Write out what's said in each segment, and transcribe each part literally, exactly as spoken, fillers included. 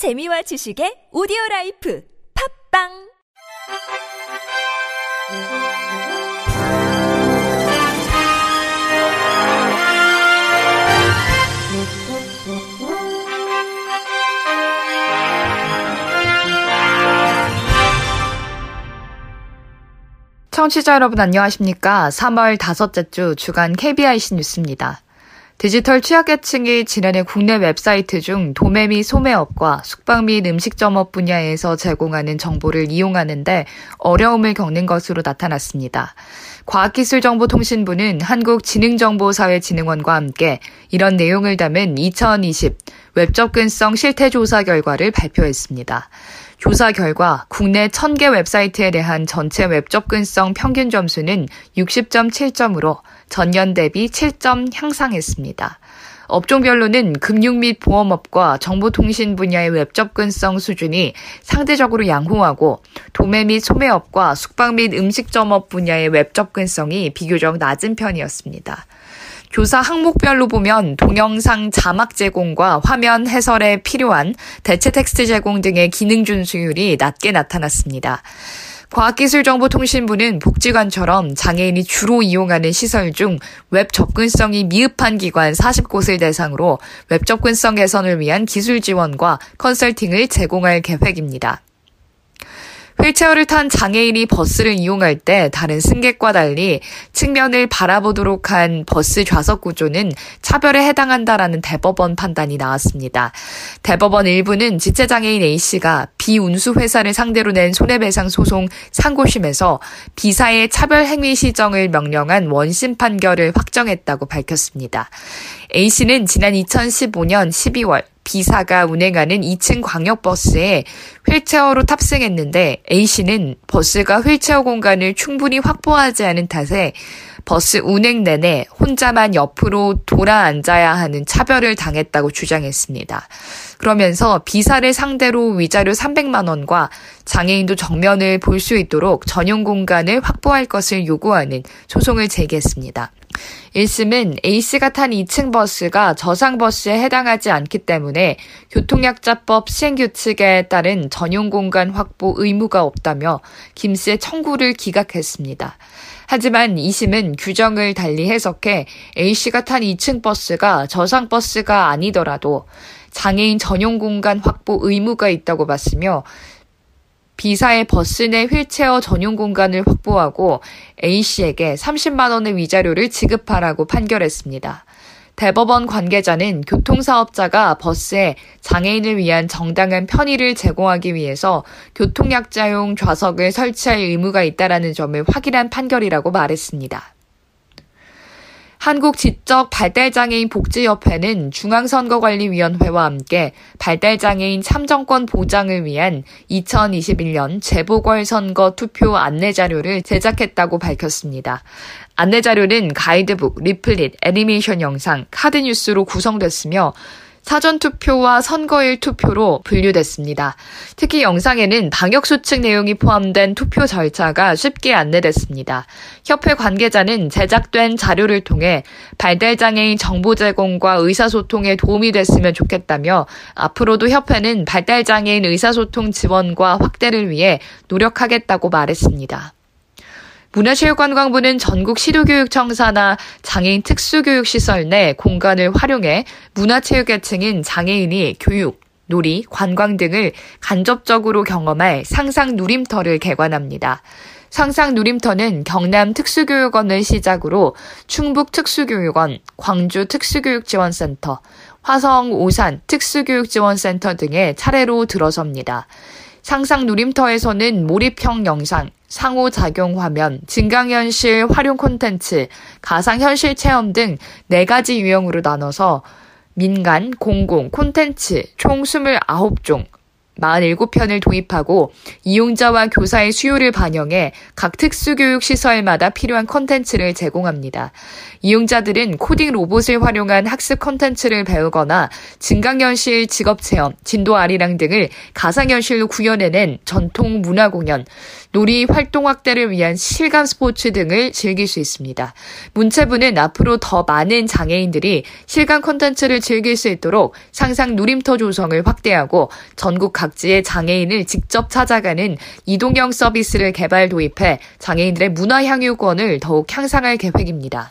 재미와 지식의 오디오라이프 팟빵 청취자 여러분 안녕하십니까? 삼월 다섯째 주 주간 케이비아이씨 뉴스입니다. 디지털 취약계층이 지난해 국내 웹사이트 중 도매 및 소매업과 숙박 및 음식점업 분야에서 제공하는 정보를 이용하는데 어려움을 겪는 것으로 나타났습니다. 과학기술정보통신부는 한국지능정보사회진흥원과 함께 이런 내용을 담은 이천이십 웹접근성 실태조사 결과를 발표했습니다. 조사 결과 국내 천 개 웹사이트에 대한 전체 웹접근성 평균 점수는 육십 점 칠 점으로 전년 대비 칠 점 향상했습니다. 업종별로는 금융 및 보험업과 정보통신 분야의 웹접근성 수준이 상대적으로 양호하고 도매 및 소매업과 숙박 및 음식점업 분야의 웹접근성이 비교적 낮은 편이었습니다. 조사 항목별로 보면 동영상 자막 제공과 화면 해설에 필요한 대체 텍스트 제공 등의 기능 준수율이 낮게 나타났습니다. 과학기술정보통신부는 복지관처럼 장애인이 주로 이용하는 시설 중 웹 접근성이 미흡한 기관 사십 곳을 대상으로 웹 접근성 개선을 위한 기술 지원과 컨설팅을 제공할 계획입니다. 휠체어를 탄 장애인이 버스를 이용할 때 다른 승객과 달리 측면을 바라보도록 한 버스 좌석 구조는 차별에 해당한다라는 대법원 판단이 나왔습니다. 대법원 일부는 지체장애인 A씨가 B운수 회사를 상대로 낸 손해배상 소송 상고심에서 B사의 차별 행위 시정을 명령한 원심 판결을 확정했다고 밝혔습니다. A씨는 지난 이천십오년 십이월 B사가 운행하는 이 층 광역버스에 휠체어로 탑승했는데 A씨는 버스가 휠체어 공간을 충분히 확보하지 않은 탓에 버스 운행 내내 혼자만 옆으로 돌아 앉아야 하는 차별을 당했다고 주장했습니다. 그러면서 B사를 상대로 위자료 삼백만 원과 장애인도 정면을 볼 수 있도록 전용 공간을 확보할 것을 요구하는 소송을 제기했습니다. 일 심은 A씨가 탄 이 층 버스가 저상버스에 해당하지 않기 때문에 교통약자법 시행규칙에 따른 전용공간 확보 의무가 없다며 김씨의 청구를 기각했습니다. 하지만 이 심은 규정을 달리 해석해 A씨가 탄 이 층 버스가 저상버스가 아니더라도 장애인 전용공간 확보 의무가 있다고 봤으며 B사의 버스 내 휠체어 전용 공간을 확보하고 A씨에게 삼십만 원의 위자료를 지급하라고 판결했습니다. 대법원 관계자는 교통사업자가 버스에 장애인을 위한 정당한 편의를 제공하기 위해서 교통약자용 좌석을 설치할 의무가 있다라는 점을 확인한 판결이라고 말했습니다. 한국지적발달장애인복지협회는 중앙선거관리위원회와 함께 발달장애인 참정권 보장을 위한 이천이십일년 재보궐선거 투표 안내자료를 제작했다고 밝혔습니다. 안내자료는 가이드북, 리플릿, 애니메이션 영상, 카드뉴스로 구성됐으며 사전투표와 선거일 투표로 분류됐습니다. 특히 영상에는 방역수칙 내용이 포함된 투표 절차가 쉽게 안내됐습니다. 협회 관계자는 제작된 자료를 통해 발달장애인 정보 제공과 의사소통에 도움이 됐으면 좋겠다며 앞으로도 협회는 발달장애인 의사소통 지원과 확대를 위해 노력하겠다고 말했습니다. 문화체육관광부는 전국 시도교육청사나 장애인 특수교육시설 내 공간을 활용해 문화체육계층인 장애인이 교육, 놀이, 관광 등을 간접적으로 경험할 상상누림터를 개관합니다. 상상누림터는 경남 특수교육원을 시작으로 충북 특수교육원, 광주 특수교육지원센터, 화성 오산 특수교육지원센터 등에 차례로 들어섭니다. 상상누림터에서는 몰입형 영상, 상호작용 화면, 증강현실 활용 콘텐츠, 가상현실 체험 등 네 가지 유형으로 나눠서 민간, 공공, 콘텐츠 총 이십구 종 사십칠 편을 도입하고 이용자와 교사의 수요를 반영해 각 특수교육시설마다 필요한 콘텐츠를 제공합니다. 이용자들은 코딩 로봇을 활용한 학습 콘텐츠를 배우거나 증강현실 직업체험, 진도아리랑 등을 가상현실로 구현해낸 전통 문화공연, 놀이 활동 확대를 위한 실감 스포츠 등을 즐길 수 있습니다. 문체부는 앞으로 더 많은 장애인들이 실감 콘텐츠를 즐길 수 있도록 상상 누림터 조성을 확대하고 전국 각지의 장애인을 직접 찾아가는 이동형 서비스를 개발 도입해 장애인들의 문화 향유권을 더욱 향상할 계획입니다.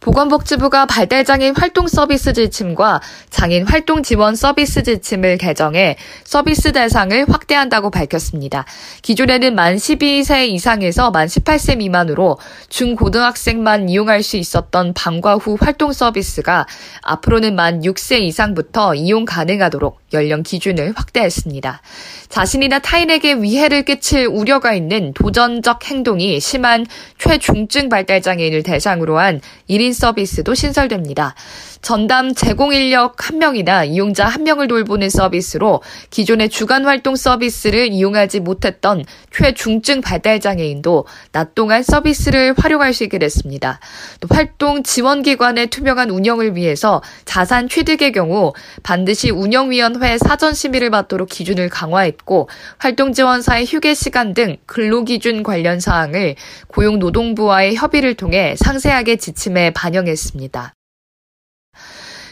보건복지부가 발달장애인 활동 서비스 지침과 장애인 활동 지원 서비스 지침을 개정해 서비스 대상을 확대한다고 밝혔습니다. 기존에는 만 십이 세 이상에서 만 십팔 세 미만으로 중고등학생만 이용할 수 있었던 방과 후 활동 서비스가 앞으로는 만 여섯 세 이상부터 이용 가능하도록 연령 기준을 확대했습니다. 자신이나 타인에게 위해를 끼칠 우려가 있는 도전적 행동이 심한 최중증 발달장애인을 대상으로 한 일 인 서비스도 신설됩니다. 전담 제공 인력 한 명이나 이용자 한 명을 돌보는 서비스로 기존의 주간 활동 서비스를 이용하지 못했던 최중증 발달장애인도 낮 동안 서비스를 활용할 수 있게 됐습니다. 또 활동 지원기관의 투명한 운영을 위해서 자산 취득의 경우 반드시 운영위원회 사전 심의를 받도록 기준을 강화했고 활동지원사의 휴게시간 등 근로기준 관련 사항을 고용노동부와의 협의를 통해 상세하게 지침에 반영했습니다.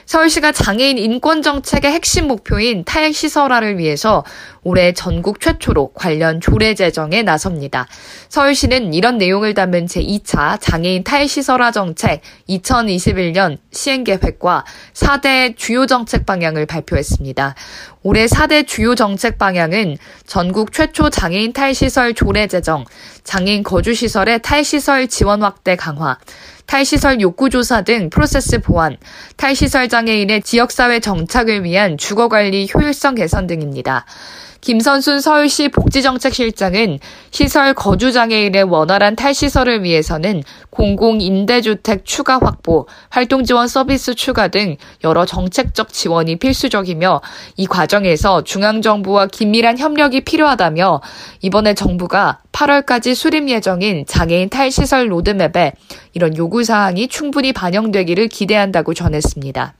서울시가 장애인 인권정책의 핵심 목표인 탈시설화를 위해서 올해 전국 최초로 관련 조례 제정에 나섭니다. 서울시는 이런 내용을 담은 제이 차 장애인 탈시설화 정책 이천이십일 년 시행계획과 사 대 주요 정책 방향을 발표했습니다. 올해 사 대 주요 정책 방향은 전국 최초 장애인 탈시설 조례 제정, 장애인 거주시설의 탈시설 지원 확대 강화, 탈시설 욕구 조사 등 프로세스 보완, 탈시설 장애인의 지역사회 정착을 위한 주거관리 효율성 개선 등입니다. 김선순 서울시 복지정책실장은 시설 거주장애인의 원활한 탈시설을 위해서는 공공임대주택 추가 확보, 활동지원 서비스 추가 등 여러 정책적 지원이 필수적이며 이 과정에서 중앙정부와 긴밀한 협력이 필요하다며 이번에 정부가 팔월까지 수립 예정인 장애인 탈시설 로드맵에 이런 요구사항이 충분히 반영되기를 기대한다고 전했습니다.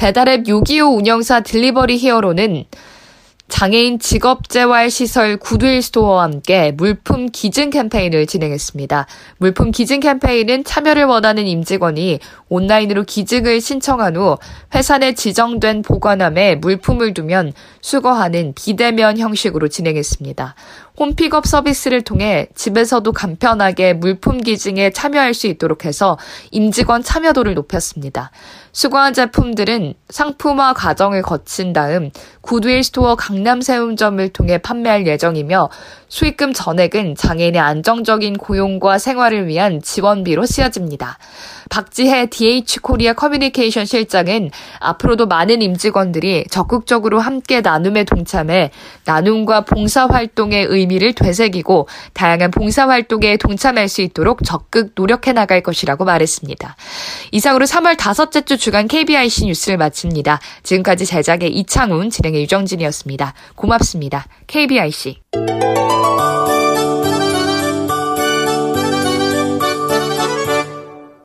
배달앱 요기요 운영사 딜리버리 히어로는 장애인 직업재활시설 굿윌스토어와 함께 물품 기증 캠페인을 진행했습니다. 물품 기증 캠페인은 참여를 원하는 임직원이 온라인으로 기증을 신청한 후 회사 내 지정된 보관함에 물품을 두면 수거하는 비대면 형식으로 진행했습니다. 홈픽업 서비스를 통해 집에서도 간편하게 물품 기증에 참여할 수 있도록 해서 임직원 참여도를 높였습니다. 수거한 제품들은 상품화 과정을 거친 다음 굿윌스토어 강남 세움점을 통해 판매할 예정이며 수익금 전액은 장애인의 안정적인 고용과 생활을 위한 지원비로 쓰여집니다. 박지혜 디에이치코리아 커뮤니케이션 실장은 앞으로도 많은 임직원들이 적극적으로 함께 나눔에 동참해 나눔과 봉사활동의 의미를 되새기고 다양한 봉사활동에 동참할 수 있도록 적극 노력해 나갈 것이라고 말했습니다. 이상으로 삼월 다섯째 주 주간 케이비아이씨 뉴스를 마칩니다. 지금까지 제작의 이창훈, 진행의 유정진이었습니다. 고맙습니다. 케이비아이씨